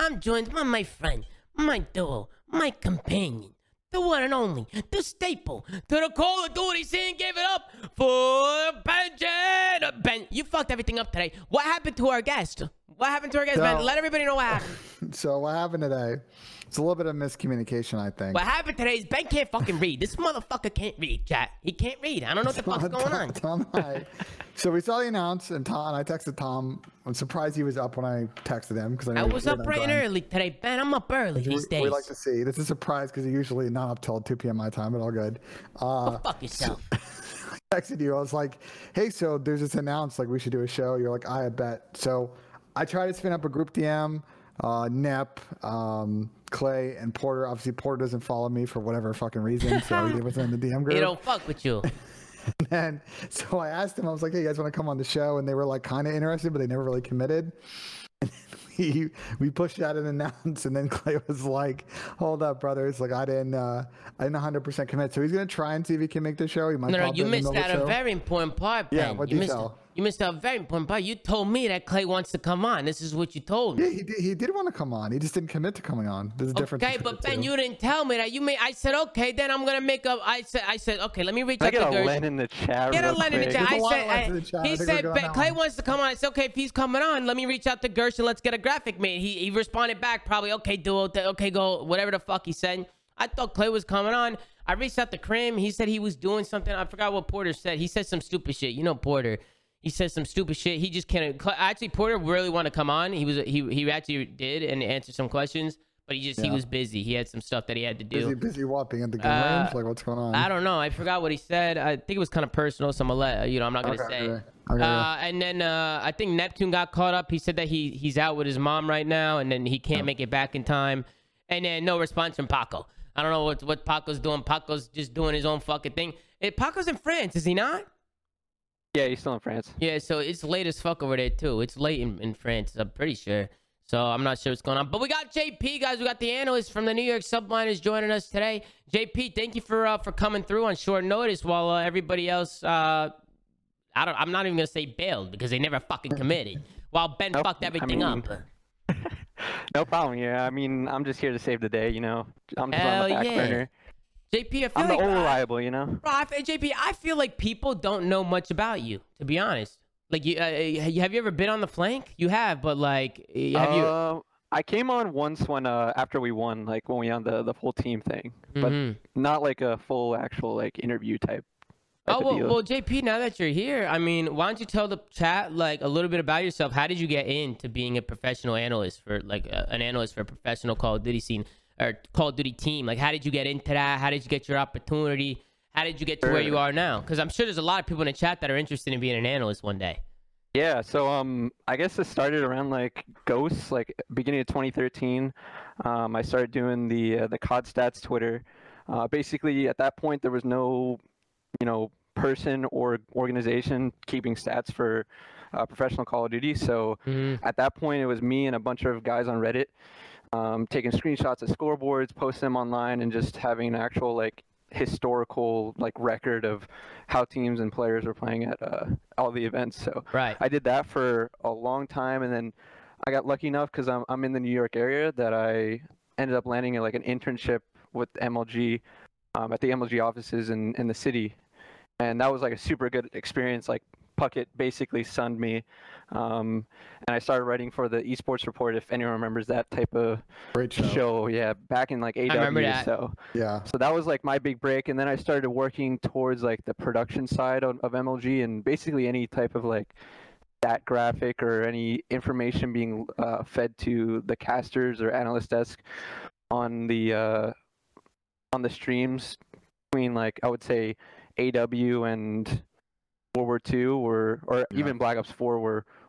I'm joined by my friend, my duo, my companion, the one and only, the staple, to the Call of Duty scene. Gave it up for Benjamin. Ben, you fucked everything up today. What happened to our guest? What happened to our guest, Ben? Let everybody know what happened. So what happened today? It's a little bit of miscommunication, I think. What happened today is Ben can't fucking read. This motherfucker can't read, chat. He can't read. I don't know what the fuck's going on. Tom, so we saw the announce, and Tom, I texted Tom. I'm surprised he was up when I texted him. Because I was up bright and early today, Ben. I'm up early these days. We like to see. This is a surprise because he's usually not up till 2 p.m. my time, but all good. Go fuck yourself. So, I texted you. I was like, hey, so there's this announce, like, we should do a show. You're like, I bet. So I tried to spin up a group DM. Nep, Clay, and Porter. Obviously, Porter doesn't follow me for whatever fucking reason, so he was in the DM group. He don't fuck with you. And then, so I asked him, I was like, hey, you guys want to come on the show? And they were like kind of interested, but they never really committed. And we pushed out an announce, and then Clay was like, hold up, brothers. Like, I didn't 100% commit. So he's going to try and see if he can make the show. He might no, you missed out a very important part, Ben. Yeah, what detail? You missed a very important part. You told me that Clay wants to come on. This is what you told me. Yeah, he did want to come on. He just didn't commit to coming on. There's a difference. Okay, but Ben, you didn't tell me that. You made. I said, okay, then I'm gonna make up. I said, okay, let me reach out to Gersh. Get a Len in the chat. Get a Len in the chat. He said, Clay wants to come on. I said, okay, if he's coming on, let me reach out to Gersh and let's get a graphic made. He responded back probably, okay, duo, okay, go, whatever the fuck he said. I thought Clay was coming on. I reached out to Crim. He said he was doing something. I forgot what Porter said. He said some stupid shit. You know Porter. He said some stupid shit. He just can't. Actually, Porter really wanted to come on. He actually did and answered some questions, but he was busy. He had some stuff that he had to do. Busy whopping at the game range. Like, what's going on? I don't know. I forgot what he said. I think it was kind of personal, so I'm gonna let I'm not gonna say. Okay. And then I think Neptune got caught up. He said that he's out with his mom right now, and then he can't make it back in time. And then no response from Paco. I don't know what Paco's doing. Paco's just doing his own fucking thing. Paco's in France, is he not? Yeah, he's still in France. Yeah, so it's late as fuck over there, too. It's late in France, I'm pretty sure. So I'm not sure what's going on. But we got JP, guys. We got the analyst from the New York Subliners joining us today. JP, thank you for coming through on short notice while everybody else, I'm not even going to say bailed because they never fucking committed. While Ben fucked everything up. No problem, yeah. I mean, I'm just here to save the day, you know. I'm just on the back burner. JP, I feel I'm like, all reliable, you know. Bro, JP, I feel like people don't know much about you, to be honest. Like, have you ever been on the flank? You have, but like, have you? I came on once when after we won, like when we won the full team thing, but not like a full actual like interview type. Well, JP, now that you're here, I mean, why don't you tell the chat like a little bit about yourself? How did you get into being a professional analyst for like an analyst for a professional Call of Duty scene? Or Call of Duty team, like how did you get into that? How did you get your opportunity? How did you get to where you are now? Because I'm sure there's a lot of people in the chat that are interested in being an analyst one day. Yeah, so I guess it started around like Ghosts, like beginning of 2013. I started doing the COD Stats Twitter. Basically, at that point, there was no, person or organization keeping stats for professional Call of Duty. So at that point, it was me and a bunch of guys on Reddit. Taking screenshots of scoreboards, posting them online, and just having an actual like historical like record of how teams and players were playing at all the events. So I did that for a long time, and then I got lucky enough because I'm in the New York area that I ended up landing like an internship with MLG at the MLG offices in the city, and that was like a super good experience. Like Puckett basically sunned me, and I started writing for the Esports Report, if anyone remembers that type of show. Yeah, back in like AW. So that was like my big break, and then I started working towards like the production side of MLG and basically any type of like that graphic or any information being fed to the casters or analyst desk on the streams between like I would say AW and World War II or even Black Ops 4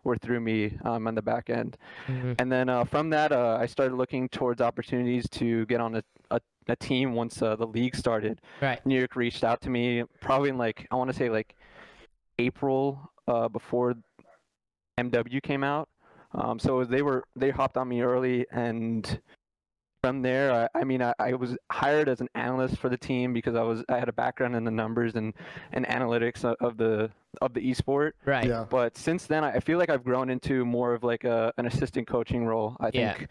were through me on the back end. And then from that, I started looking towards opportunities to get on a team once the league started. New York reached out to me probably in like, I want to say like April before MW came out. So they hopped on me early, and from there, I was hired as an analyst for the team because I had a background in the numbers and analytics of the esport. But since then, I feel like I've grown into more of like an assistant coaching role. I think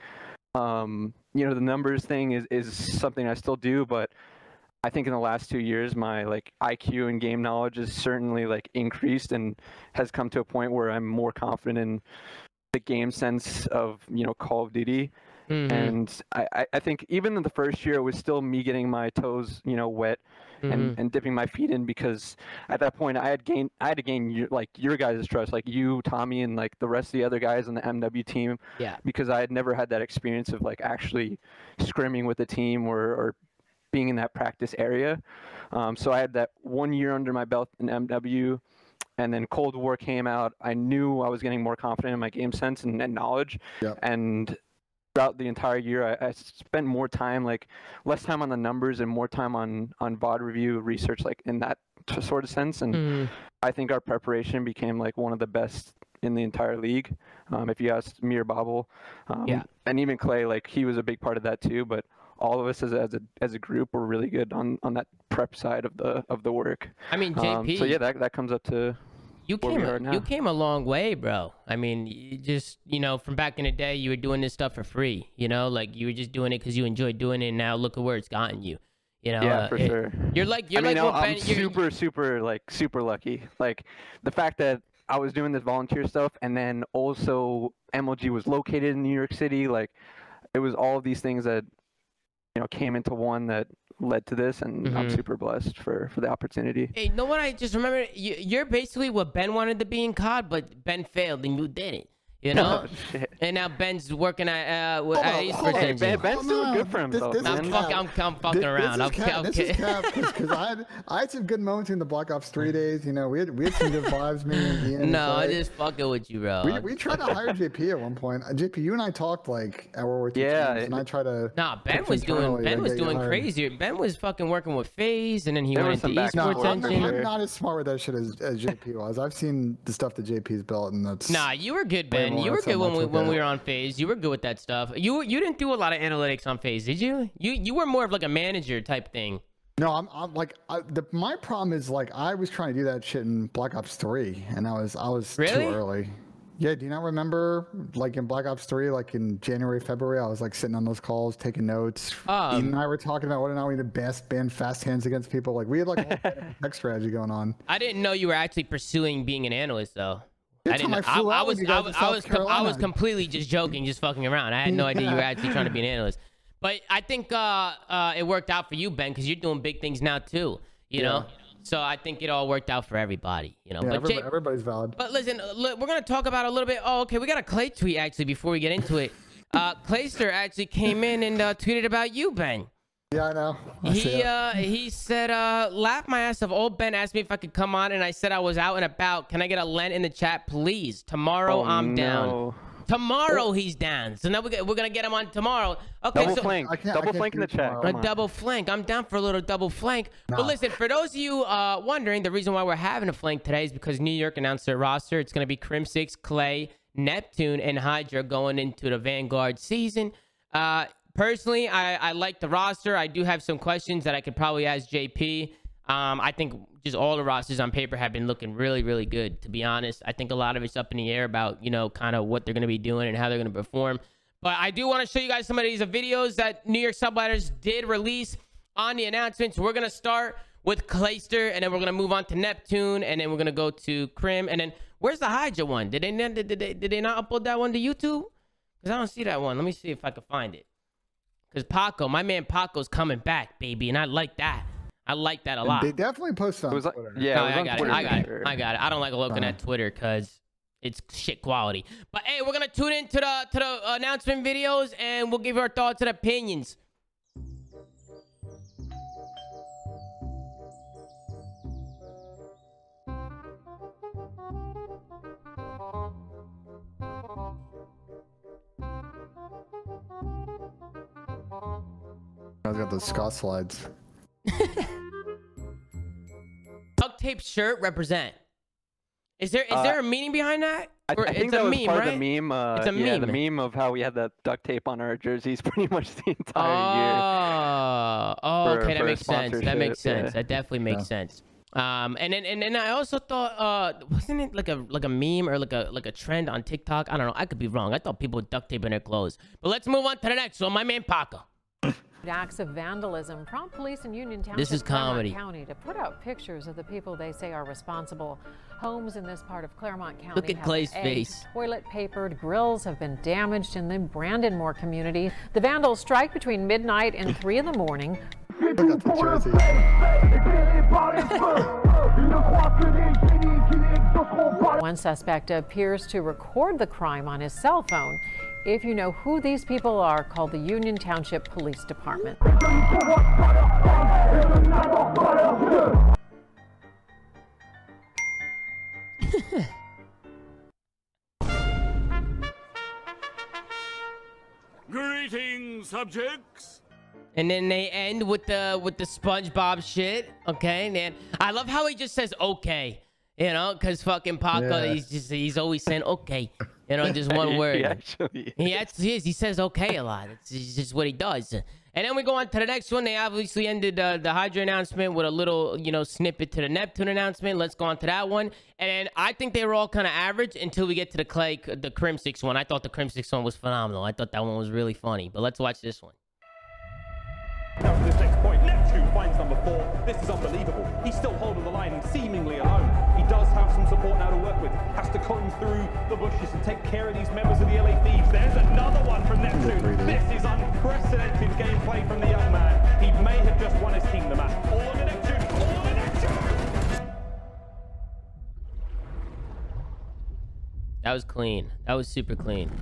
You know, the numbers thing is something I still do, but I think in the last 2 years, my like IQ and game knowledge has certainly like increased and has come to a point where I'm more confident in the game sense of, you know, Call of Duty. Mm-hmm. And I think even in the first year, it was still me getting my toes, you know, wet, mm-hmm. and dipping my feet in, because at that point I had to gain your guys' trust, like you, Tommy, and like the rest of the other guys on the MW team. Yeah. Because I had never had that experience of like actually scrimming with the team or being in that practice area. So I had that 1 year under my belt in MW. And then Cold War came out. I knew I was getting more confident in my game sense and knowledge. Yep. And throughout the entire year, I spent more time, like less time on the numbers and more time on VOD review research, like in that sort of sense. And I think our preparation became like one of the best in the entire league. If you asked me or Bobble, and even Clay, like he was a big part of that too. But all of us as a group were really good on that prep side of the work. I mean, JP. So yeah, that comes up to. You came a long way, bro. I mean, you just, you know, from back in the day, you were doing this stuff for free, you know, like you were just doing it because you enjoyed doing it. And now look at where it's gotten you, you know. Yeah, for sure. I'm super lucky. Like the fact that I was doing this volunteer stuff and then also MLG was located in New York City. Like it was all of these things that, you know, came into one that led to this, and I'm super blessed for the opportunity. Hey, you know what? I just remember you're basically what Ben wanted to be in COD, but Ben failed and you didn't. You know? Oh, shit. And now Ben's working at Eastbridge. Ben's doing good for himself. I'm fucking around. This is cap because I had some good moments in the Black Ops 3 days. You know, we had some good vibes. Me and Ian. No, I just fucking with you, bro. We tried to hire JP at one point. JP, you and I talked like at World War II. Yeah, and I tried to. Nah, Ben was doing crazier. Ben was fucking working with FaZe, and then he went into Eastbridge. I'm not as smart with that shit as JP was. I've seen the stuff that JP's built, and that's. Nah, you were good, Ben. You were good when we were on FaZe. You were good with that stuff. You didn't do a lot of analytics on FaZe, did you? You were more of like a manager type thing. No, my problem is like I was trying to do that shit in Black Ops 3, and I was really? Too early. Yeah, do you not remember like in Black Ops 3, like in January, February, I was like sitting on those calls, taking notes. Ian and I were talking about whether or not we had to ban fast hands against people. Like we had like a whole tech strategy going on. I didn't know you were actually pursuing being an analyst though. I was completely just joking, just fucking around. I had no idea you were actually trying to be an analyst. But I think it worked out for you, Ben, because you're doing big things now too. You know, so I think it all worked out for everybody. You know, but everybody's valid. But listen, look, we're gonna talk about a little bit. Oh, okay, we got a Clay tweet actually before we get into it. Clayster actually came in and tweeted about you, Ben. Yeah, I know. He said, laugh my ass off. Old Ben asked me if I could come on, and I said I was out and about. Can I get a Lent in the chat, please? Tomorrow, down. Tomorrow, he's down. So now we're going to get him on tomorrow. Okay, double flank in the chat. Double flank. I'm down for a little double flank. Nah. But listen, for those of you wondering, the reason why we're having a flank today is because New York announced their roster. It's going to be Crimsix, Clay, Neptune, and Hydra going into the Vanguard season. Personally, I like the roster. I do have some questions that I could probably ask JP. I think just all the rosters on paper have been looking really, really good, to be honest. I think a lot of it's up in the air about, you know, kind of what they're going to be doing and how they're going to perform. But I do want to show you guys some of these videos that New York Subliners did release on the announcements. We're going to start with Clayster, and then we're going to move on to Neptune, and then we're going to go to Crim. And then where's the Hydra one? Did they not upload that one to YouTube? Because I don't see that one. Let me see if I can find it. Because Paco, my man Paco's coming back, baby. And I like that. I like that a lot. They definitely post something. I got it. I don't like looking at Twitter because it's shit quality. But hey, we're going to tune into the announcement videos, and we'll give our thoughts and opinions. I got those Scott slides. Duct tape shirt represent. Is there a meaning behind that? I think that was meme, part right? of the meme. It's a meme. The meme of how we had that duct tape on our jerseys pretty much the entire year. Oh, okay, that makes sense. That definitely makes sense. And I also thought, wasn't it like a meme or like a trend on TikTok? I don't know. I could be wrong. I thought people were duct taping their clothes. But let's move on to the next one. My man Paco. Acts of vandalism prompt police in Union Township, this is comedy, County to put out pictures of the people they say are responsible. Homes in this part of Claremont County. Look at Clay's face. Toilet papered, grills have been damaged in the Brandonmore community. The vandals strike between midnight and 3 in the morning. Look at the jersey. One suspect appears to record the crime on his cell phone. If you know who these people are, call the Union Township Police Department. Greetings, subjects. And then they end with the SpongeBob shit. Okay, man. I love how he just says okay. You know, because fucking Paco, yeah. he's always saying okay. You know, just one word. He actually is. He says okay a lot. It's just what he does. And then we go on to the next one. They obviously ended the Hydra announcement with a little, you know, snippet to the Neptune announcement. Let's go on to that one. And I think they were all kind of average until we get to the Crimsix one. I thought the Crimsix one was phenomenal. I thought that one was really funny. But let's watch this one. Now to this next point. Neptune finds number 4. This is unbelievable. He's still holding the line and seemingly alone. Does have some support now to work with. Has to comb through the bushes and take care of these members of the LA Thieves. There's another one from Neptune. This is unprecedented gameplay from the young man. He may have just won his team the match. All to Neptune. All to Neptune. That was clean. That was super clean.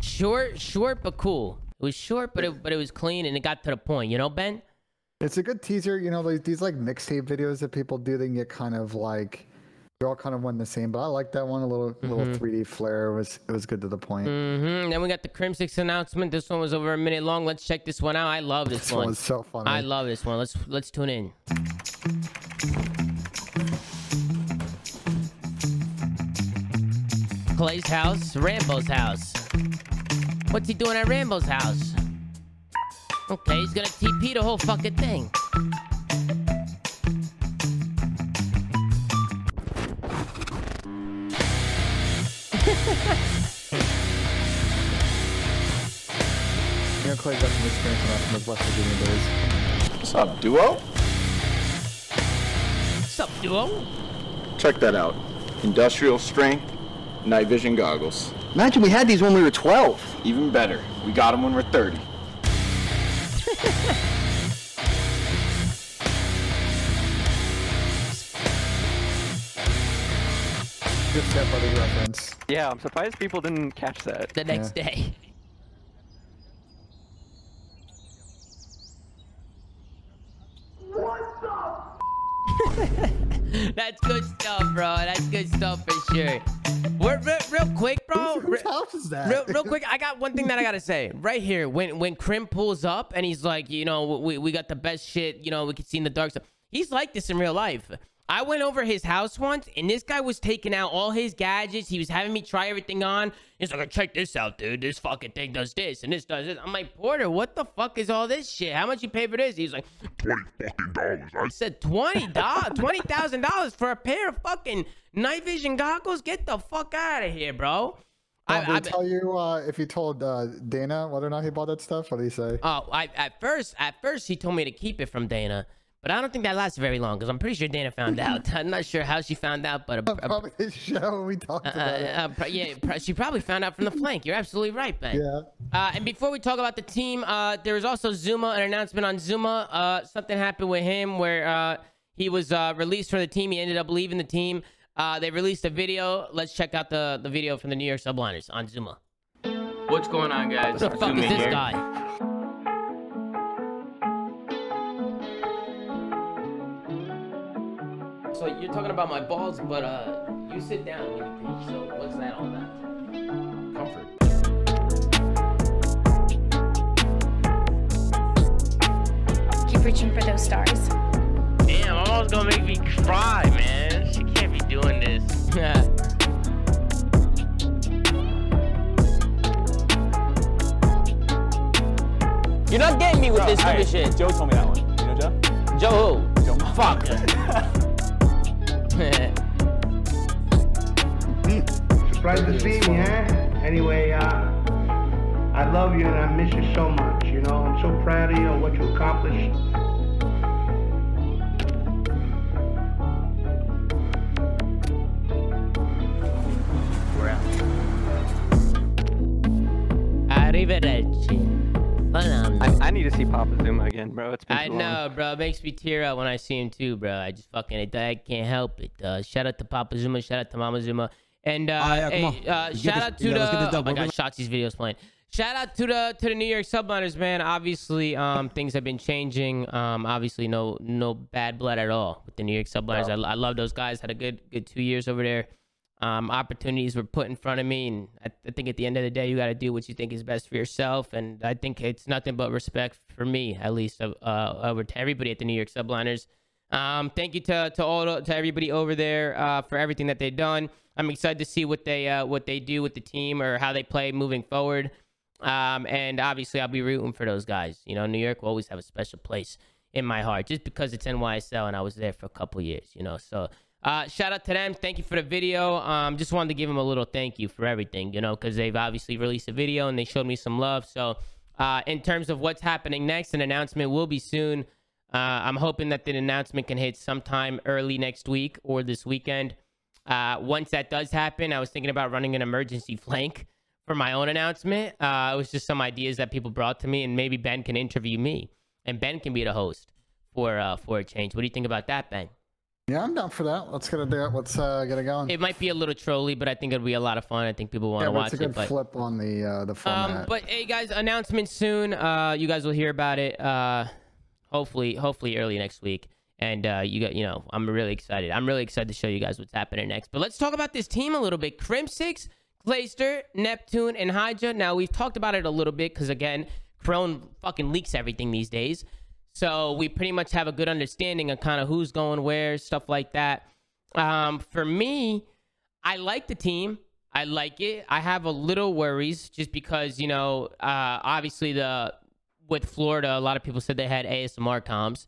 Short but cool. It was short, but it was clean, and it got to the point. You know, Ben. It's a good teaser. You know, like, these like mixtape videos that people do, they can get kind of like. They're all kind of one the same, but I like that one. A little 3D flair it was good to the point. Mm-hmm. Then we got the Crimsix announcement. This one was over a minute long. Let's check this one out. I love this one. This one was so funny. I love this one. Let's tune in. Clay's house, Rambo's house. What's he doing at Rambo's house? Okay, he's gonna TP the whole fucking thing. You know, Clay's got some experience from those West Virginia days. What's up, duo? What's up, duo? Check that out. Industrial strength, night vision goggles. Imagine we had these when we were 12. Even better. We got them when we were 30. Good Step Buddy reference. Yeah, I'm surprised people didn't catch that. The next day. What the f- That's good stuff, bro. That's good stuff for sure. Real quick, bro. Whose house is that? Real quick, I got one thing that I gotta say. Right here, when Crim pulls up and he's like, you know, we got the best shit, you know, we can see in the dark stuff. He's like this in real life. I went over his house once, and this guy was taking out all his gadgets. He was having me try everything on. He's like, check this out, dude. This fucking thing does this, and this does this. I'm like, Porter, what the fuck is all this shit? How much you pay for this? He's like, $20 fucking dollars. I said, $20,000 for a pair of fucking night vision goggles? Get the fuck out of here, bro. I'll tell you if you told Dana whether or not he bought that stuff. What did he say? Oh, at first he told me to keep it from Dana. But I don't think that lasts very long because I'm pretty sure Dana found out. I'm not sure how she found out, but probably his show. We talked about it. She probably found out from the flank. You're absolutely right, Ben. Yeah. And before we talk about the team, there was also Zuma, an announcement on Zuma. Something happened with him where he was released from the team. He ended up leaving the team. They released a video. Let's check out the video from the New York Subliners on Zuma. What's going on, guys? What the fuck is this guy? So you're talking about my balls, but you sit down when you pee, so what's that all about? Comfort. Keep reaching for those stars. Damn, my mom's gonna make me cry, man. She can't be doing this. You're not getting me with this stupid shit. Joe told me that one. You know Joe? Joe who? Joe. Fuck. Surprised to see me, huh? Anyway, I love you and I miss you so much, you know? I'm so proud of you and what you accomplished. I need to see Papa Zuma again, bro. It's been so long. I know, bro. It makes me tear up when I see him too, bro. I just fucking, I can't help it. Shout out to Papa Zuma. Shout out to Mama Zuma. And shout out to the. Oh my God, Shoxy's video's playing. Shout out to the New York Subliners, man. Obviously, things have been changing. Obviously, no bad blood at all with the New York Subliners. I love those guys. Had a good 2 years over there. Opportunities were put in front of me, and I think at the end of the day, you got to do what you think is best for yourself. And I think it's nothing but respect for me, at least, over to everybody at the New York Subliners. Thank you to everybody over there for everything that they've done. I'm excited to see what they do with the team or how they play moving forward. And obviously, I'll be rooting for those guys. You know, New York will always have a special place in my heart, just because it's NYSL and I was there for a couple years. You know, so. Shout out to them. Thank you for the video. Just wanted to give them a little thank you for everything, you know, because they've obviously released a video and they showed me some love. So in terms of what's happening next, an announcement will be soon. I'm hoping that the announcement can hit sometime early next week or this weekend. Once that does happen, I was thinking about running an emergency flank for my own announcement. It was just some ideas that people brought to me, and maybe Ben can interview me and Ben can be the host for a change. What do you think about that, Ben? Yeah, I'm down for that. Let's get it. Let's get it going. It might be a little trolly, but I think it'll be a lot of fun. I think people want to watch it. It's a good flip on the format. But hey, guys, announcement soon. You guys will hear about it. Hopefully early next week. And I'm really excited. I'm really excited to show you guys what's happening next. But let's talk about this team a little bit. Crimsix, Clayster, Neptune, and Hydra. Now we've talked about it a little bit because again, Crone fucking leaks everything these days. So we pretty much have a good understanding of kind of who's going where, stuff like that. For me, I like the team. I like it. I have a little worries just because, you know, obviously with Florida, a lot of people said they had ASMR comms.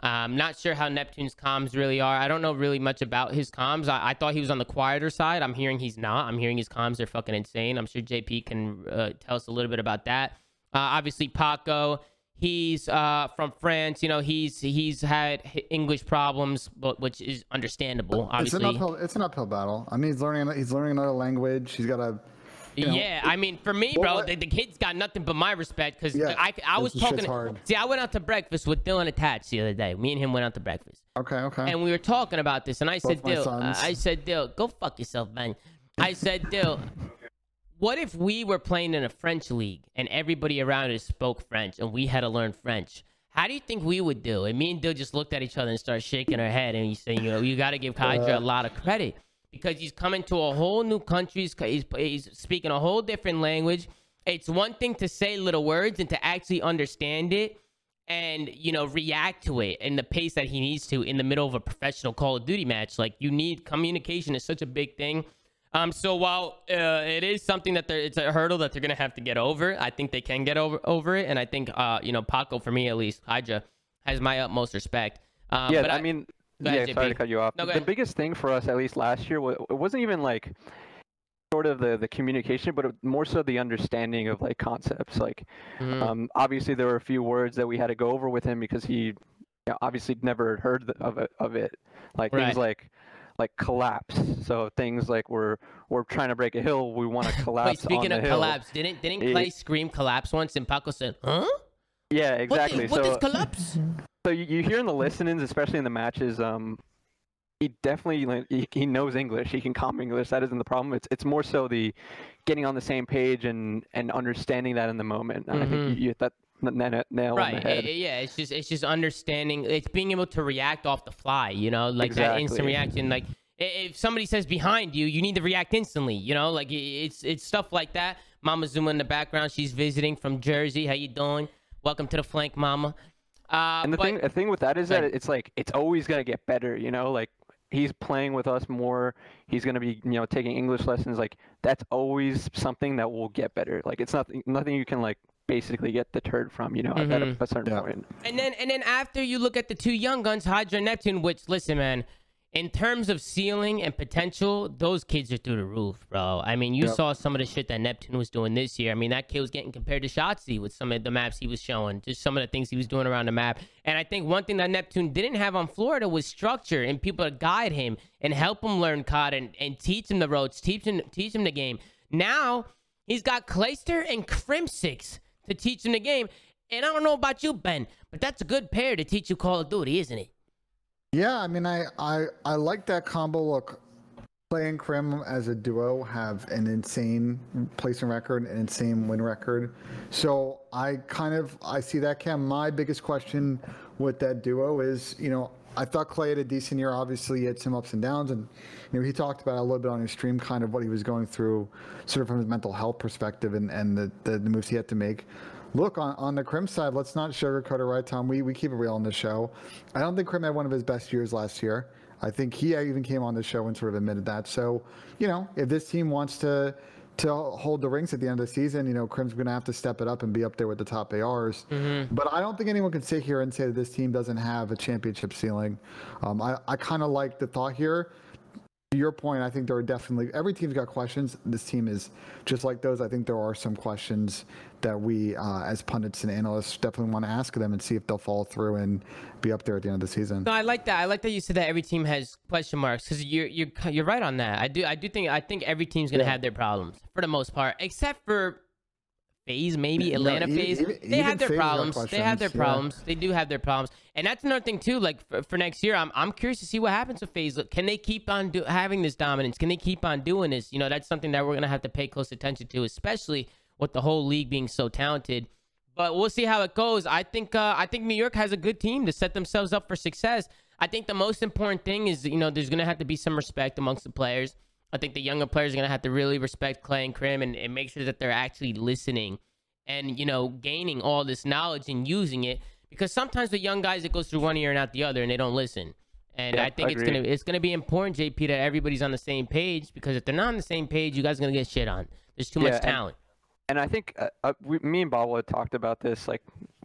I'm not sure how Neptune's comms really are. I don't know really much about his comms. I thought he was on the quieter side. I'm hearing he's not. I'm hearing his comms are fucking insane. I'm sure JP can tell us a little bit about that. Obviously, Paco. He's from France, you know. He's had English problems, but which is understandable. Obviously, it's an uphill battle. I mean, he's learning another language. He's got to. Yeah, I mean, for me, bro, the kid's got nothing but my respect because I was talking. See, I went out to breakfast with Dylan Attached the other day. Me and him went out to breakfast. Okay. And we were talking about this, and I said, Dylan, go fuck yourself, man. I said, Dylan. What if we were playing in a French league and everybody around us spoke French and we had to learn French? How do you think we would do? And me and Dill just looked at each other and started shaking our head. And you say, you know, you got to give Hydra a lot of credit because he's coming to a whole new country. He's speaking a whole different language. It's one thing to say little words and to actually understand it and, you know, react to it in the pace that he needs to in the middle of a professional Call of Duty match. Like, you need communication is such a big thing. So while it is something that it's a hurdle that they're going to have to get over, I think they can get over it. And I think, you know, Paco, for me at least, Hydra, has my utmost respect. But I mean, ahead, sorry to cut you off. No, the biggest thing for us, at least last year, it wasn't even like sort of the communication, but more so the understanding of like concepts. Like, obviously, there were a few words that we had to go over with him because he obviously never heard of it. Like right. Things like collapse. So things like we're trying to break a hill, we want to collapse. Wait, speaking of collapse, didn't Clay scream collapse once and Paco said, huh? Yeah, exactly. What is collapse? So you hear in the listenings, especially in the matches, he definitely he knows English. He can common English. That isn't the problem. It's more so the getting on the same page and understanding that in the moment. And I think you that nail right. On the head. Yeah, it's just understanding. It's being able to react off the fly, you know, like exactly. That instant reaction. Like if somebody says behind you, you need to react instantly, you know, like it's stuff like that. Mama Zuma in the background, she's visiting from Jersey. How you doing? Welcome to the flank, Mama. And the thing with that is that it's like it's always got to get better, you know, like he's playing with us more. He's going to be, you know, taking English lessons. Like that's always something that will get better. Like it's nothing you can like basically get deterred from, you know, at a certain point. And then after you look at the two young guns, Hydra and Neptune, which, listen, man, in terms of ceiling and potential, those kids are through the roof, bro. I mean, you saw some of the shit that Neptune was doing this year. I mean, that kid was getting compared to Shotzi with some of the maps he was showing, just some of the things he was doing around the map. And I think one thing that Neptune didn't have on Florida was structure and people to guide him and help him learn COD and teach him the ropes, teach him the game. Now, he's got Clayster and Crimsix to teach him the game. And I don't know about you, Ben, but that's a good pair to teach you Call of Duty, isn't it? Yeah, I mean, I like that combo. Look, Clay and Crim as a duo have an insane placing record, an insane win record. So I see that, Cam. My biggest question with that duo is, you know, I thought Clay had a decent year. Obviously, he had some ups and downs, and you know, he talked about it a little bit on his stream, kind of what he was going through, sort of from his mental health perspective, and the moves he had to make. Look, on the Crim side, let's not sugarcoat it, right, Tom? We keep it real on this show. I don't think Crim had one of his best years last year. I think he even came on the show and sort of admitted that. So, you know, if this team wants to hold the rings at the end of the season, you know, Crim's going to have to step it up and be up there with the top ARs. Mm-hmm. But I don't think anyone can sit here and say that this team doesn't have a championship ceiling. I kind of like the thought here. To your point, I think there are definitely, every team's got questions. This team is just like those. I think there are some questions that we, as pundits and analysts, definitely want to ask them and see if they'll follow through and be up there at the end of the season. No, I like that. I like that you said that every team has question marks, because you're right on that. I think every team's gonna have their problems for the most part, except for FaZe, maybe Atlanta. FaZe, they have their problems. They do have their problems, and that's another thing too. Like for next year, I'm curious to see what happens with FaZe. Look, can they keep on having this dominance? Can they keep on doing this? You know, that's something that we're gonna have to pay close attention to, especially with the whole league being so talented. But we'll see how it goes. I think New York has a good team to set themselves up for success. I think the most important thing is, you know, there's gonna have to be some respect amongst the players. I think the younger players are going to have to really respect Clay and Crim and make sure that they're actually listening and, you know, gaining all this knowledge and using it, because sometimes with young guys, it goes through one ear and out the other and they don't listen. And yeah, I think it's going to be important, JP, that everybody's on the same page, because if they're not on the same page, you guys are going to get shit on. There's too much talent. And I think me and Bobble had talked about this like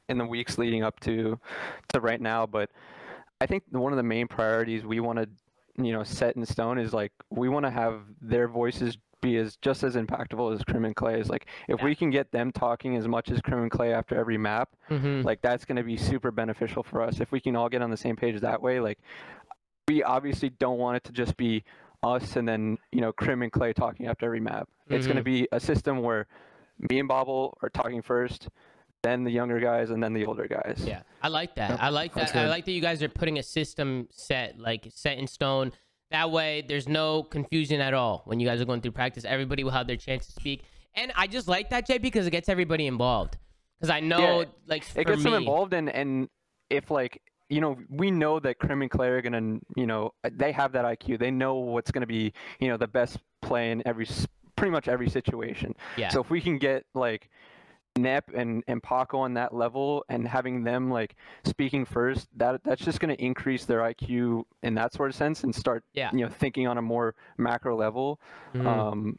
in the weeks leading up to right now, but I think one of the main priorities we want to, you know, set in stone is like, we want to have their voices be just as impactful as Crim and Clay is. Like, if we can get them talking as much as Crim and Clay after every map, like that's going to be super beneficial for us. If we can all get on the same page that way, like we obviously don't want it to just be us and then, you know, Crim and Clay talking after every map. It's going to be a system where me and Bobble are talking first, then the younger guys, and then the older guys. Yeah, I like that. I like that. I like that you guys are putting a system set in stone. That way, there's no confusion at all when you guys are going through practice. Everybody will have their chance to speak. And I just like that, JP, because it gets everybody involved. Because I know, it gets them involved, and if, like, you know, we know that Crim and Clay are going to, you know, they have that IQ. They know what's going to be, you know, the best play in pretty much every situation. Yeah. So if we can get, like, Nep and Paco on that level and having them like speaking first, that's just going to increase their IQ in that sort of sense and start you know, thinking on a more macro level. And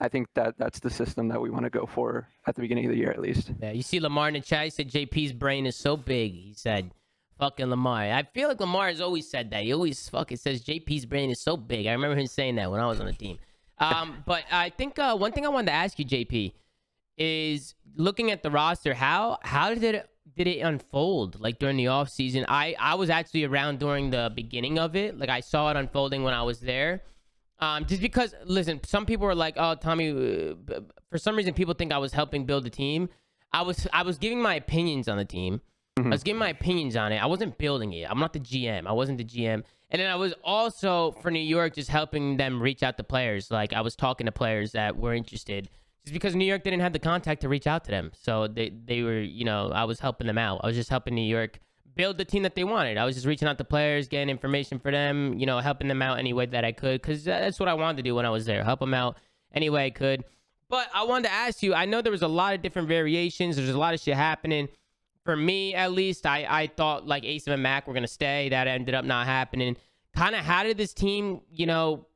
I think that's the system that we want to go for at the beginning of the year, at least. Yeah, you see Lamar in the chat, he said JP's brain is so big. He said fucking Lamar. I feel like Lamar has always said that. He always fucking says JP's brain is so big. I remember him saying that when I was on the team. But I think one thing I wanted to ask you, JP, is looking at the roster, how did it unfold like during the off season? I was actually around during the beginning of it. Like I saw it unfolding when I was there. Just because, listen, some people were like, "Oh, Tommy," for some reason people think I was helping build the team. I was giving my opinions on the team. I was giving my opinions on it. I wasn't building it. I'm not the GM. I wasn't the GM. And then I was also for New York just helping them reach out to players. Like I was talking to players that were interested. It's because New York didn't have the contact to reach out to them. So they were, you know, I was helping them out. I was just helping New York build the team that they wanted. I was just reaching out to players, getting information for them, you know, helping them out any way that I could. Because that's what I wanted to do when I was there. Help them out any way I could. But I wanted to ask you, I know there was a lot of different variations. There's a lot of shit happening. For me, at least, I thought like Asim and Mac were going to stay. That ended up not happening. Kind of how did this team, you know,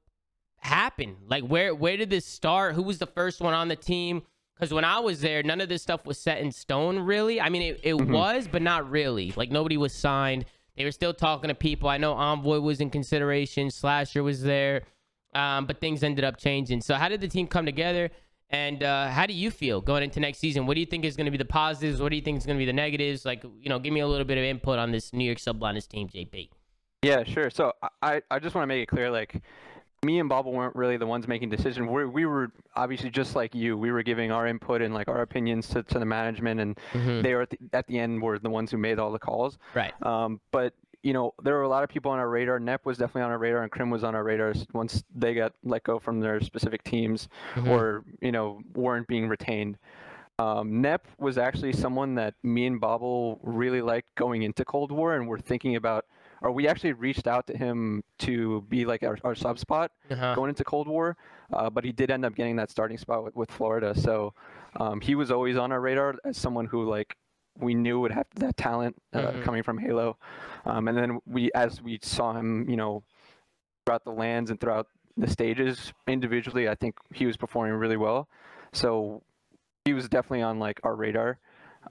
happen? Like where did this start? Who was the first one on the team? Because when I was there, none of this stuff was set in stone, really. I mean, it was, but not really. Like nobody was signed. They were still talking to people. I know Envoy was in consideration. Slasher was there. But things ended up changing. So how did the team come together? And how do you feel going into next season? What do you think is going to be the positives? What do you think is going to be the negatives? Like, you know, give me a little bit of input on this New York Subliners team, JP. Yeah, sure. So I just want to make it clear, like, me and Bobble weren't really the ones making decisions. We were obviously just like you. We were giving our input and like our opinions to the management, and they were at the end were the ones who made all the calls. Right. But you know, there were a lot of people on our radar. Nep was definitely on our radar, and Crim was on our radar once they got let go from their specific teams or, you know, weren't being retained. Nep was actually someone that me and Bobble really liked going into Cold War, and we're thinking about. Or we actually reached out to him to be like our sub spot going into Cold War, but he did end up getting that starting spot with Florida. So he was always on our radar as someone who like we knew would have that talent coming from Halo. And then as we saw him, you know, throughout the lands and throughout the stages individually, I think he was performing really well. So he was definitely on like our radar.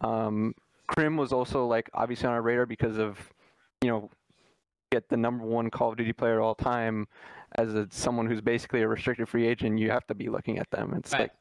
Crim was also like obviously on our radar because of, you know, get the number one Call of Duty player of all time as someone who's basically a restricted free agent. You have to be looking at them. It's right. Like,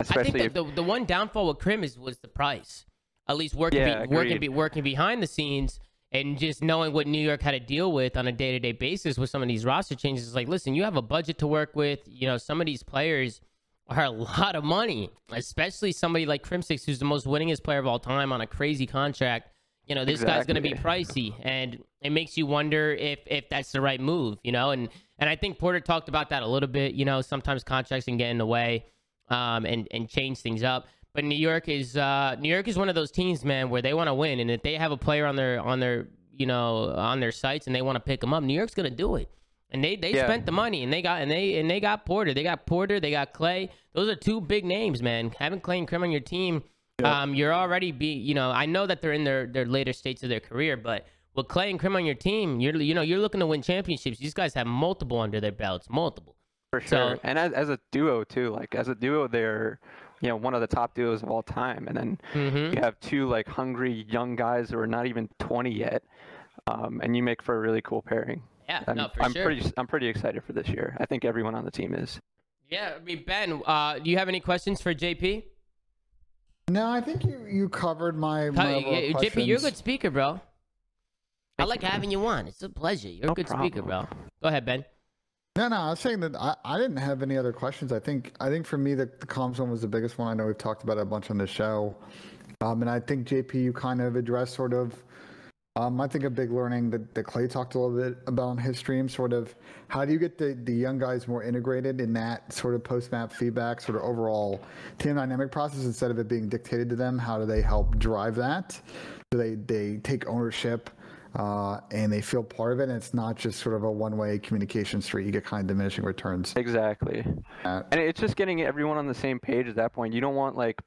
especially I think the one downfall with Crim was the price. At least working behind the scenes and just knowing what New York had to deal with on a day-to-day basis with some of these roster changes. It's like, listen, you have a budget to work with. You know, some of these players are a lot of money, especially somebody like Crimsix, who's the most winningest player of all time on a crazy contract. You know, this guy's going to be pricey, and it makes you wonder if that's the right move, you know? And I think Porter talked about that a little bit, you know, sometimes contracts can get in the way and change things up. But New York is one of those teams, man, where they want to win. And if they have a player on their sites and they want to pick them up, New York's going to do it. And they spent the money, and they got Porter. They got Porter. They got Clay. Those are two big names, man. Having Clay and Crim on your team. Yep. You're already I know that they're in their later stages of their career, but with Clay and Crim on your team, you're looking to win championships. These guys have multiple under their belts, multiple. For sure. So, and as a duo too, like as a duo, they're, you know, one of the top duos of all time. And then you have two like hungry young guys who are not even 20 yet, and you make for a really cool pairing. Yeah, I'm sure. I'm pretty excited for this year. I think everyone on the team is. Yeah, I mean, Ben, do you have any questions for JP? No, I think you covered my JP, you're a good speaker, bro. I like having you on. It's a pleasure. You're a good speaker, bro. Go ahead, Ben. No, I was saying that I didn't have any other questions. I think for me, the comms one was the biggest one. I know we've talked about it a bunch on the show. And I think, JP, you kind of addressed sort of, I think a big learning that Clay talked a little bit about on his stream, sort of how do you get the young guys more integrated in that sort of post-map feedback, sort of overall team dynamic process instead of it being dictated to them? How do they help drive that? Do they take ownership and they feel part of it, and it's not just sort of a one-way communication street? You get kind of diminishing returns. Exactly. And it's just getting everyone on the same page at that point. You don't want, like,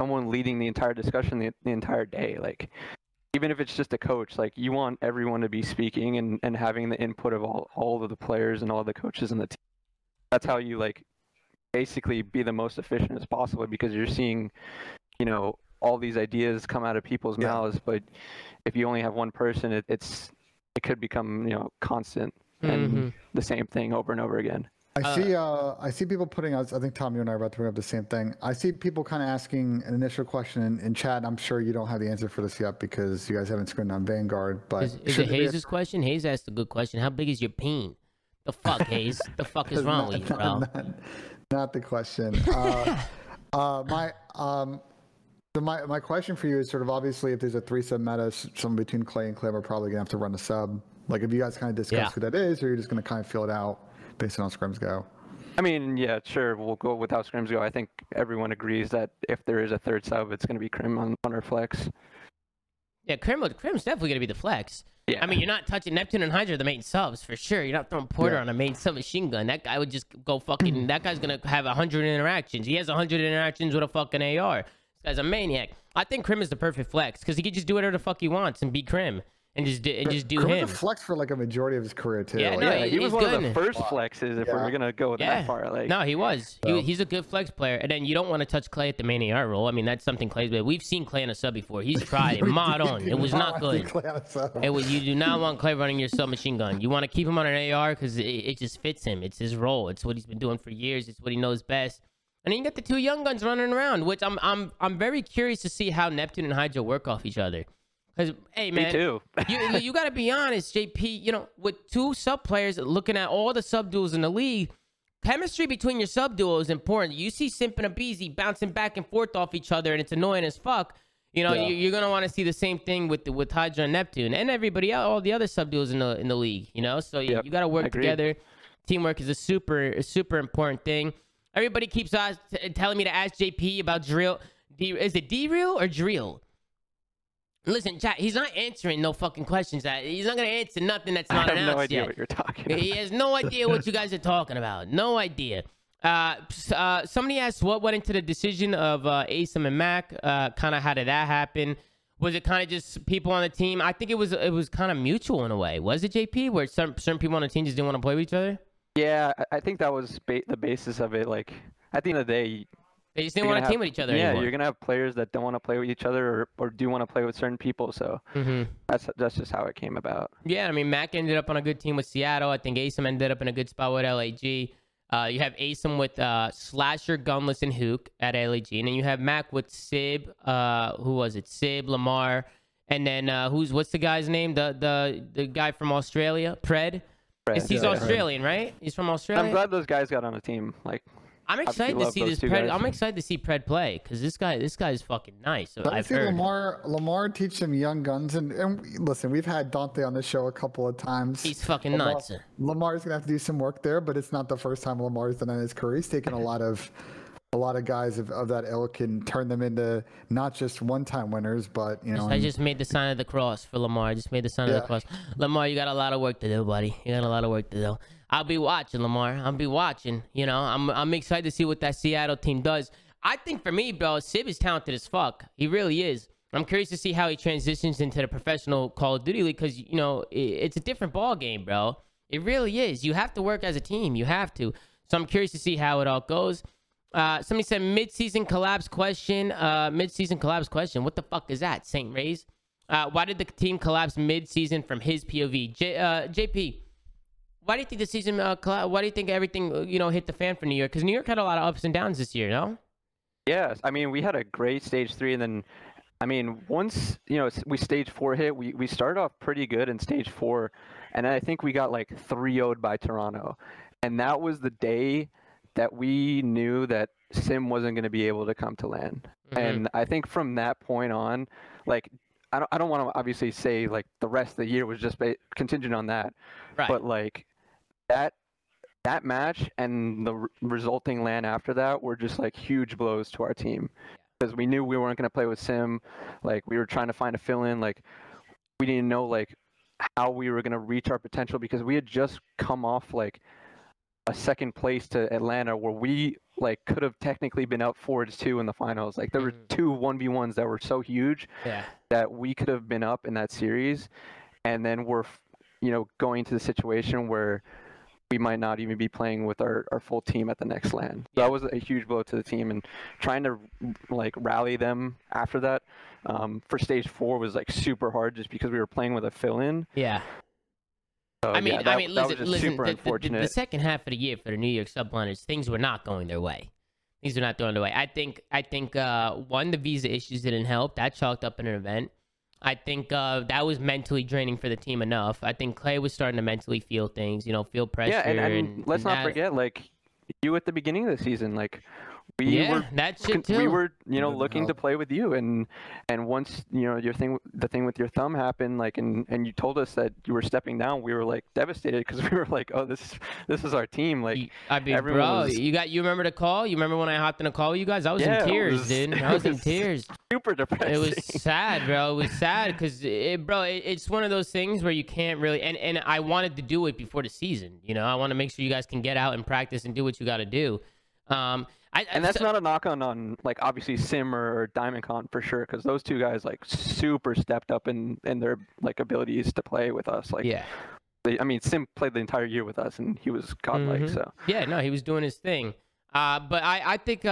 someone leading the entire discussion the entire day, like... Even if it's just a coach, like you want everyone to be speaking and having the input of all of the players and all the coaches and the team. That's how you like basically be the most efficient as possible, because you're seeing, you know, all these ideas come out of people's mouths. But if you only have one person, it could become, you know, constant and the same thing over and over again. I see people putting out, I think, Tom, you and I are about to bring up the same thing. I see people kind of asking an initial question in chat. I'm sure you don't have the answer for this yet because you guys haven't screened on Vanguard. But is it Hayes' question? Hayes asked a good question. How big is your peen? The fuck, Hayes? The fuck is wrong with you, bro? Not the question. My question for you is sort of obviously if there's a three-sub meta, someone between Clay and Clem are probably going to have to run a sub. Like if you guys kind of discuss who that is, or you're just going to kind of feel it out. Based on scrims go. I mean, yeah, sure. We'll go with how scrims go. I think everyone agrees that if there is a third sub, it's going to be Crim on our flex. Yeah, Crim's definitely going to be the flex. Yeah. I mean, you're not touching Neptune and Hydra, the main subs, for sure. You're not throwing Porter on a main submachine gun. That guy would just go fucking... That guy's going to have 100 interactions. He has 100 interactions with a fucking AR. This guy's a maniac. I think Crim is the perfect flex because he can just do whatever the fuck he wants and be Crim. And just do him. Kruma's a flex for like a majority of his career too. Yeah, no, he was one good. Of the first flexes. If we're gonna go that far, like no, he was. So. He's a good flex player. And then you don't want to touch Clay at the main AR role. I mean, that's something Clay's. We've seen Clay on a sub before. He's tried. Mod on. It was not good. It was. You do not want Clay running your submachine gun. You want to keep him on an AR because it just fits him. It's his role. It's what he's been doing for years. It's what he knows best. And then you got the two young guns running around, which I'm very curious to see how Neptune and Hydra work off each other. Cause, hey man, me too. you gotta be honest, JP. You know, with two sub players looking at all the sub duels in the league, chemistry between your sub duel is important. You see Simp and Abizi bouncing back and forth off each other, and it's annoying as fuck. You know, you're gonna want to see the same thing with Hydra and Neptune and everybody else, all the other sub duels in the league. You know, so you gotta work together. Teamwork is a super important thing. Everybody keeps telling me to ask JP about Drill. Is it D-Real or Drill? Listen, chat, he's not answering no fucking questions. He's not going to answer nothing that's not announced yet. I have no idea what you're talking about. He has no idea what you guys are talking about. No idea. Somebody asked what went into the decision of Asim and Mac. Kind of how did that happen? Was it kind of just people on the team? I think it was kind of mutual in a way. Was it, JP, where certain people on the team just didn't want to play with each other? Yeah, I think that was the basis of it. Like, at the end of the day... They just didn't want to team with each other anymore. Yeah, you're going to have players that don't want to play with each other or do want to play with certain people. So that's just how it came about. Yeah, I mean, Mac ended up on a good team with Seattle. I think Asim ended up in a good spot with LAG. You have Asim with Slasher, Gunless, and Hook at LAG. And then you have Mac with Sib. Who was it? Sib, Lamar. And then what's the guy's name? The guy from Australia? Pred? He's Australian, right? He's from Australia? I'm glad those guys got on a team. Like... I'm excited to see this Pred. I'm excited to see Pred play because this guy is fucking nice. I see Lamar teach some young guns, and listen, we've had Dante on the show a couple of times. He's fucking nuts. Lamar's gonna have to do some work there, but it's not the first time Lamar's done it in his career. He's taken a lot of guys of that ilk and turned them into not just one-time winners, but you know. I just made the sign of the cross for Lamar. I just made the sign of the cross. Lamar, you got a lot of work to do, buddy. You got a lot of work to do. I'll be watching, Lamar. I'll be watching. You know, I'm excited to see what that Seattle team does. I think for me, bro, Sib is talented as fuck. He really is. I'm curious to see how he transitions into the professional Call of Duty league because, you know, it's a different ball game, bro. It really is. You have to work as a team. You have to. So I'm curious to see how it all goes. Somebody said mid-season collapse question. What the fuck is that, St. Ray's? Why did the team collapse mid-season from his POV? JP, why do you think the season? Why do you think everything hit the fan for New York? Because New York had a lot of ups and downs this year, no? Yes, I mean we had a great stage 3, and then, I mean once we stage 4 hit, we started off pretty good in stage 4, and I think we got like 3-0'd by Toronto, and that was the day that we knew that Sim wasn't going to be able to come to land. Mm-hmm. And I think from that point on, like I don't want to obviously say like the rest of the year was just contingent on that, right. But like. That match and the resulting LAN after that were just like huge blows to our team because we knew we weren't going to play with Sim. Like we were trying to find a fill-in. Like we didn't know like how we were going to reach our potential because we had just come off like a second place to Atlanta where we like could have technically been up 4-2 in the finals. Like there were two 1v1s that were so huge that we could have been up in that series, and then we're going to the situation where we might not even be playing with our full team at the next LAN. So that was a huge blow to the team, and trying to like rally them after that for stage 4 was like super hard just because we were playing with a fill-in. Yeah. So, listen. The second half of the year for the New York Subliners, things were not going their way. I think one, the visa issues didn't help. That chalked up in an event. I think that was mentally draining for the team enough. I think Clay was starting to mentally feel things, feel pressure. Yeah, and I mean, let's not forget, like, you at the beginning of the season, like, we were looking to play with you, and once the thing with your thumb happened, like, and you told us that you were stepping down, we were like devastated because we were like, oh, this is our team, like. I mean, bro, you remember the call? You remember when I hopped in a call with you guys? I was in tears, dude. I was in tears. Super depressing. It was sad, bro. It was sad because, it's one of those things where you can't really. And I wanted to do it before the season. I want to make sure you guys can get out and practice and do what you got to do. And that's not a knock on like obviously Sim or Diamond Con for sure, because those two guys like super stepped up in their like abilities to play with us. Like, yeah, I mean, Sim played the entire year with us and he was godlike. Mm-hmm. So yeah, no, he was doing his thing. But I think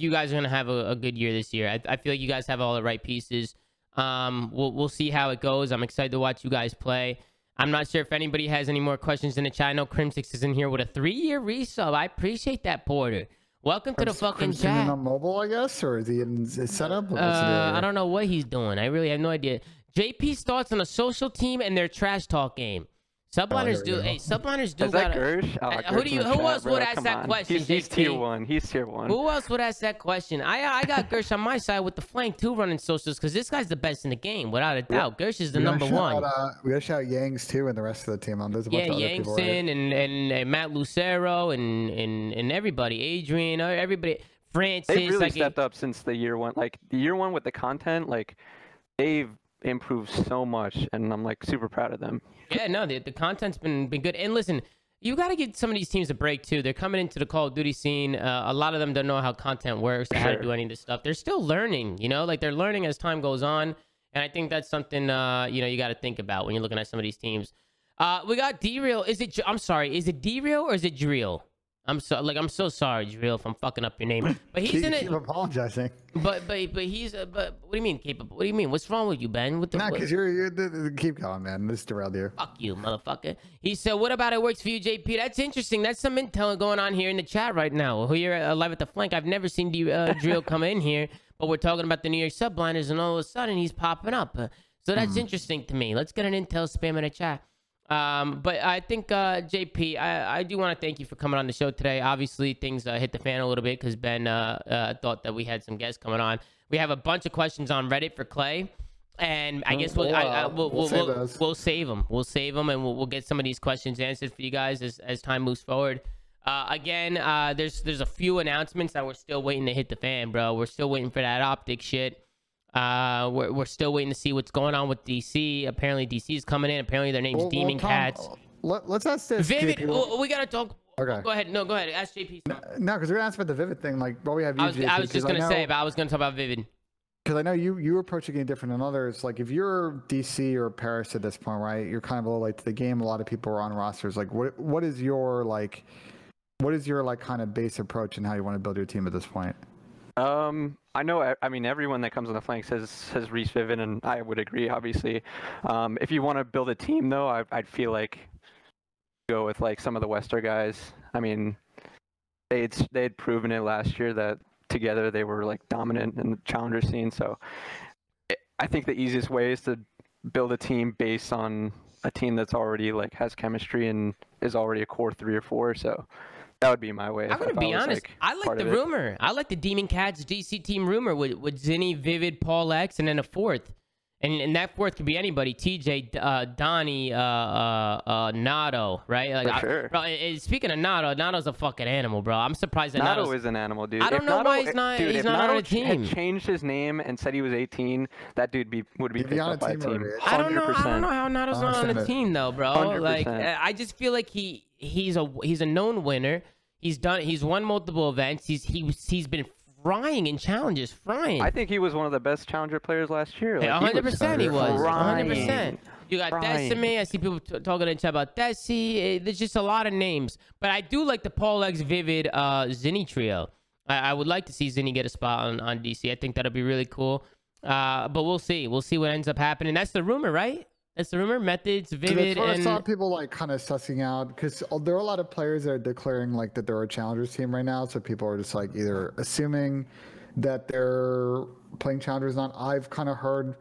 you guys are gonna have a good year this year. I feel like you guys have all the right pieces. We'll see how it goes. I'm excited to watch you guys play. I'm not sure if anybody has any more questions in the chat. I know Crimsix is in here with a 3-year resub. I appreciate that, Porter. Welcome to the fucking chat. On mobile, I guess, or is he in setup? I don't know what he's doing. I really have no idea. JP's thoughts on a social team and their trash talk game. Subliners Subliners do. Is that Gersh? Who else would ask that question? He's tier one. Who else would ask that question? I got Gersh on my side with the flank too, running socials, because this guy's the best in the game without a doubt. Gersh is the number one. We gotta shout Yangs too and the rest of the team. There's a bunch of other people, right? and Matt Lucero and everybody, Adrian, everybody, Francis. They've really stepped up since the year one. Like the year one with the content, like they've improved so much, and I'm like super proud of them. Yeah, no, the content's been good. And listen, you got to give some of these teams a break too. They're coming into the Call of Duty scene. A lot of them don't know how content works, how to do any of this stuff. They're still learning, you know, like they're learning as time goes on. And I think that's something you know, you got to think about when you're looking at some of these teams. We got D-Real. Is it D-Real or is it Drill? I'm so sorry, Drill, if I'm fucking up your name. But he's in it. Keep apologizing. But he's but what do you mean capable? What do you mean? What's wrong with you, Ben? Nah, because you're keep going, man. This derailed here. Fuck you, motherfucker. He said, "What about it works for you, JP?" That's interesting. That's some intel going on here in the chat right now. Who you're live at the flank? I've never seen Drill come in here, but we're talking about the New York Subliners, and all of a sudden he's popping up. So that's interesting to me. Let's get an intel spam in the chat. But I think, JP, I do want to thank you for coming on the show today. Obviously, things hit the fan a little bit because Ben thought that we had some guests coming on. We have a bunch of questions on Reddit for Clay, and I guess we'll save them. We'll save them, and we'll get some of these questions answered for you guys as time moves forward. Again, there's a few announcements that we're still waiting to hit the fan, bro. We're still waiting for that optic shit. We're still waiting to see what's going on with DC. Apparently DC is coming in. Apparently their name's Demon Tom, Cats. Let's ask this. Vivid. We gotta talk. Okay. Go ahead. No, go ahead. Ask JP. No, because we're gonna ask about the Vivid thing. Like, well, we have you. I was gonna talk about Vivid. Because I know you approach a game different than others. Like, if you're DC or Paris at this point, right? You're kind of a little late to the game. A lot of people are on rosters. Like, what is your kind of base approach and how you want to build your team at this point? I know, I mean, everyone that comes on the flanks has reached Vivid, and I would agree, obviously. If you want to build a team, though, I'd feel like go with, like, some of the Wester guys. I mean, they'd proven it last year that together they were, like, dominant in the challenger scene. So I think the easiest way is to build a team based on a team that's already, like, has chemistry and is already a core 3 or 4, so... That would be my way. I'm gonna be honest. I like the rumor. I like the Demon Cats DC team rumor with Zinni, Vivid, Paul X, and then a fourth, and that fourth could be anybody. TJ, Donnie, Nato, right? Like, for sure. Bro, speaking of Nato, Nato's a fucking animal, bro. I'm surprised that Nato is an animal, dude. I don't know why he's not. He's not on a team. Had changed his name and said he was 18. That dude would be picked up by a team. I don't know how Nato's not on the team though, bro. 100%. Like, I just feel like he's a known winner. He's won multiple events. He's been frying in challenges, I think he was one of the best challenger players last year. Like, 100% he was. 100%. You got Decime. I see people talking in chat about Desi. There's just a lot of names, but I do like the Paul X, Vivid, Zinni trio. I would like to see Zinni get a spot on DC. I think that'll be really cool. But we'll see. We'll see what ends up happening. That's the rumor, right? That's the rumor. Methods, Vivid, and... I saw people, like, kind of sussing out, because there are a lot of players that are declaring, like, that they're a Challengers team right now, so people are just, like, either assuming that they're playing Challengers or not. I've kind of hearing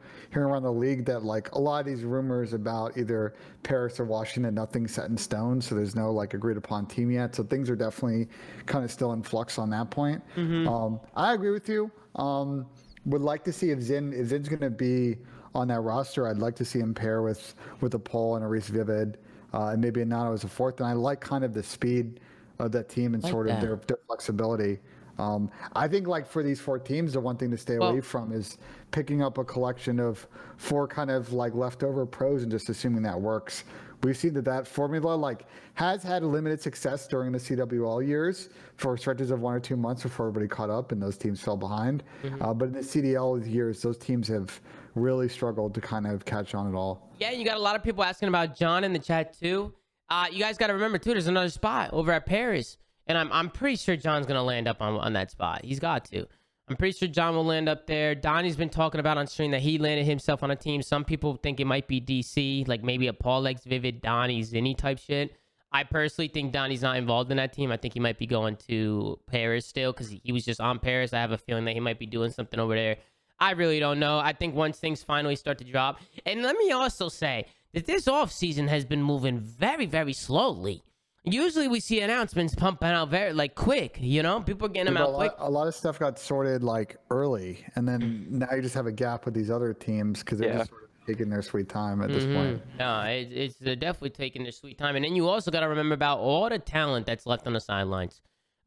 around the league that, like, a lot of these rumors about either Paris or Washington, nothing's set in stone, so there's no, like, agreed-upon team yet, so things are definitely kind of still in flux on that point. Mm-hmm. I agree with you. Would like to see if Zin's going to be... on that roster. I'd like to see him pair with a Paul and a Reese Vivid, and maybe a Nato as a fourth. And I like kind of the speed of that team and like sort of their flexibility. I think like for these four teams, the one thing to stay away from is picking up a collection of 4 kind of like leftover pros and just assuming that works. We've seen that that formula like has had limited success during the CWL years for stretches of 1 or 2 months before everybody caught up and those teams fell behind. Mm-hmm. But in the CDL years, those teams have really struggled to kind of catch on at all. Yeah, you got a lot of people asking about John in the chat too. You guys got to remember too, there's another spot over at Paris, and I'm pretty sure John's gonna land up on that spot. He's got to. I'm pretty sure John will land up there. Donnie's been talking about on stream that he landed himself on a team. Some people think it might be DC, like maybe a Paul X, Vivid, Donnie, Zinni type shit. I personally think Donnie's not involved in that team. I think he might be going to Paris still because he was just on Paris. I have a feeling that he might be doing something over there. I really don't know. I think once things finally start to drop. And let me also say that this offseason has been moving very, very slowly. Usually we see announcements pumping out very like quick, you know, people are getting them out quick. A lot of stuff got sorted like early, and then now you just have a gap with these other teams because they're just sort of taking their sweet time at this point. No, they're definitely taking their sweet time, and then you also got to remember about all the talent that's left on the sidelines,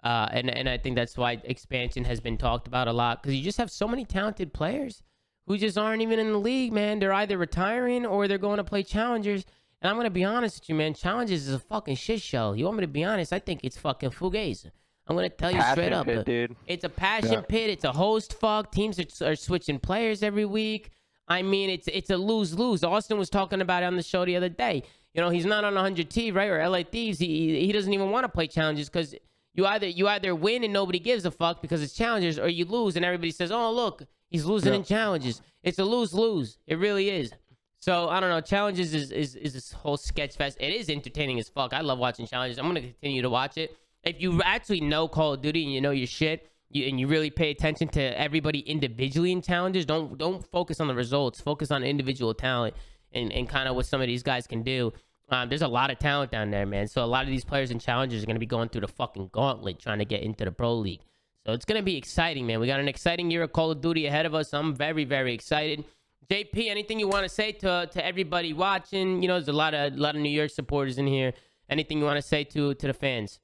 and I think that's why expansion has been talked about a lot because you just have so many talented players who just aren't even in the league, man. They're either retiring or they're going to play challengers. And I'm going to be honest with you, man. Challenges is a fucking shit show. You want me to be honest? I think it's fucking fugazi. I'm going to tell you straight up. Dude. It's a passion pit. It's a host fuck. Teams are switching players every week. I mean, it's a lose-lose. Austin was talking about it on the show the other day. You know, he's not on 100T, right? Or LA Thieves. He doesn't even want to play challenges because you either win and nobody gives a fuck because it's challenges, or you lose and everybody says, oh, look, he's losing in challenges. It's a lose-lose. It really is. So, I don't know. Challenges is this whole sketch fest. It is entertaining as fuck. I love watching Challenges. I'm going to continue to watch it. If you actually know Call of Duty and you know your shit, and you really pay attention to everybody individually in Challenges, don't focus on the results. Focus on individual talent and kind of what some of these guys can do. There's a lot of talent down there, man. So, a lot of these players in Challenges are going to be going through the fucking gauntlet trying to get into the Pro League. So, it's going to be exciting, man. We got an exciting year of Call of Duty ahead of us. I'm very, very excited. JP, anything you want to say to everybody watching? You know, there's a lot of New York supporters in here. Anything you want to say to the fans?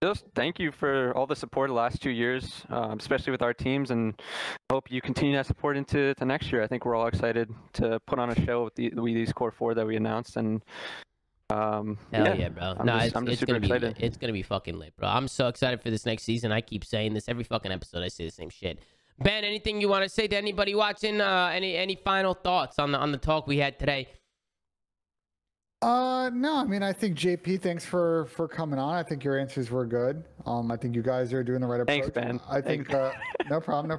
Just thank you for all the support the last 2 years, especially with our teams, and hope you continue that support into next year. I think we're all excited to put on a show with these core four that we announced, and Hell yeah, bro. I'm just super excited. It's gonna be fucking lit, bro. I'm so excited for this next season. I keep saying this every fucking episode. I say the same shit. Ben, anything you want to say to anybody watching? Any final thoughts on the talk we had today? No, I mean, I think JP, thanks for coming on. I think your answers were good. I think you guys are doing the right approach. Thanks, Ben. I think no problem.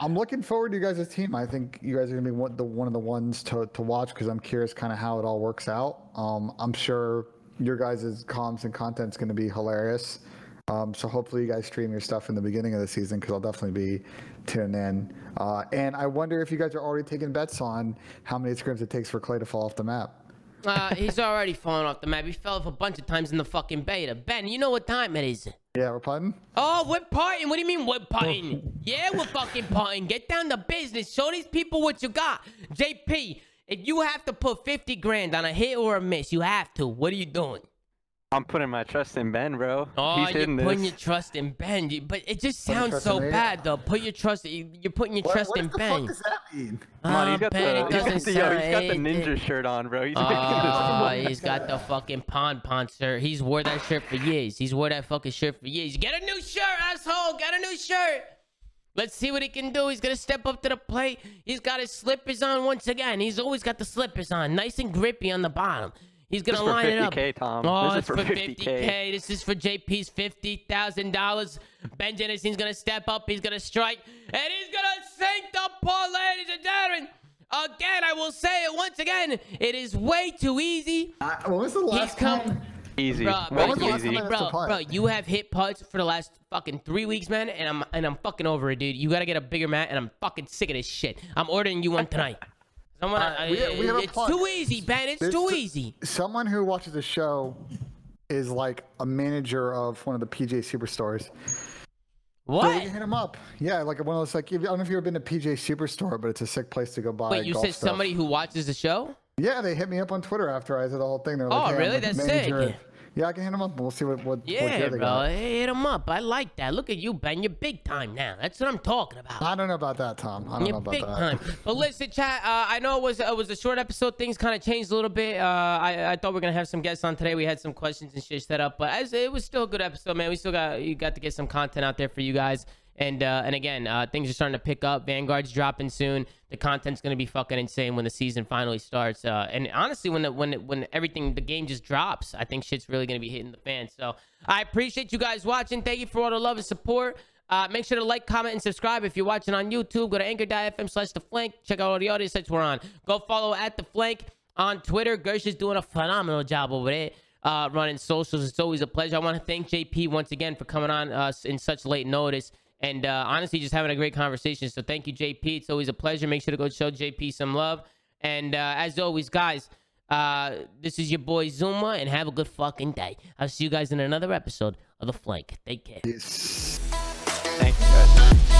I'm looking forward to you guys as a team. I think you guys are gonna be one of the ones to watch because I'm curious kind of how it all works out. I'm sure your guys' comms and content's gonna be hilarious. So hopefully you guys stream your stuff in the beginning of the season because I'll definitely be tuning in. And I wonder if you guys are already taking bets on how many scrims it takes for Clay to fall off the map. He's already fallen off the map. He fell off a bunch of times in the fucking beta. Ben, you know what time it is. Yeah, we're putting. Oh, we're putting. What do you mean we're putting? Yeah, we're fucking putting. Get down to business. Show these people what you got. JP, if you have to put 50 grand on a hit or a miss, you have to. What are you doing? I'm putting my trust in Ben, bro. Oh, you're putting your trust in Ben. But it just sounds so bad, though. You're putting your trust in Ben. What the fuck does that mean? Come on, he's got the ninja shirt on, bro. He's got the fucking pon shirt. He's wore that shirt for years. Get a new shirt, asshole. Get a new shirt. Let's see what he can do. He's going to step up to the plate. He's got his slippers on once again. He's always got the slippers on. Nice and grippy on the bottom. He's going to line it up. Tom. Oh, this is for $50K. This is for JP's $50,000. Ben Jennison's going to step up. He's going to strike. And he's going to sink the ball, ladies and gentlemen. Again, I will say it once again. It is way too easy. What was the last time? Easy. Bro, you have hit putts for the last fucking 3 weeks, man. And I'm fucking over it, dude. You got to get a bigger mat. And I'm fucking sick of this shit. I'm ordering you one tonight. It's too easy, Ben. It's too easy. Someone who watches the show is like a manager of one of the PJ Superstores. What? So you hit him up. Yeah, like one of those. Like, I don't know if you've ever been to PJ Superstore, but it's a sick place to go buy. Wait, you said stuff. Somebody who watches the show? Yeah, they hit me up on Twitter after I did the whole thing. They're like, "Oh, hey, really? That's sick." Yeah, I can hit him up. We'll see what yeah, bro. Got. Hit him up. I like that. Look at you, Ben. You're big time now. That's what I'm talking about. I don't know about that, Tom. I don't know about big that. Time. But listen, chat. I know it was a short episode. Things kind of changed a little bit. I thought we were gonna have some guests on today. We had some questions and shit set up, but it was still a good episode, man. We still got to get some content out there for you guys. And again, things are starting to pick up. Vanguard's dropping soon. The content's gonna be fucking insane when the season finally starts. And honestly, when everything, the game just drops, I think shit's really gonna be hitting the fan. So I appreciate you guys watching. Thank you for all the love and support. Make sure to like, comment, and subscribe. If you're watching on YouTube, go to anchor.fm/theflank. Check out all the audio sites we're on. Go follow @theflank on Twitter. Gersh is doing a phenomenal job over there. Running socials. It's always a pleasure. I want to thank JP once again for coming on us in such late notice. And honestly, just having a great conversation. So thank you, JP. It's always a pleasure. Make sure to go show JP some love. And as always, guys, this is your boy Zuma, and have a good fucking day. I'll see you guys in another episode of The Flank. Take care. Yes. Thanks, guys.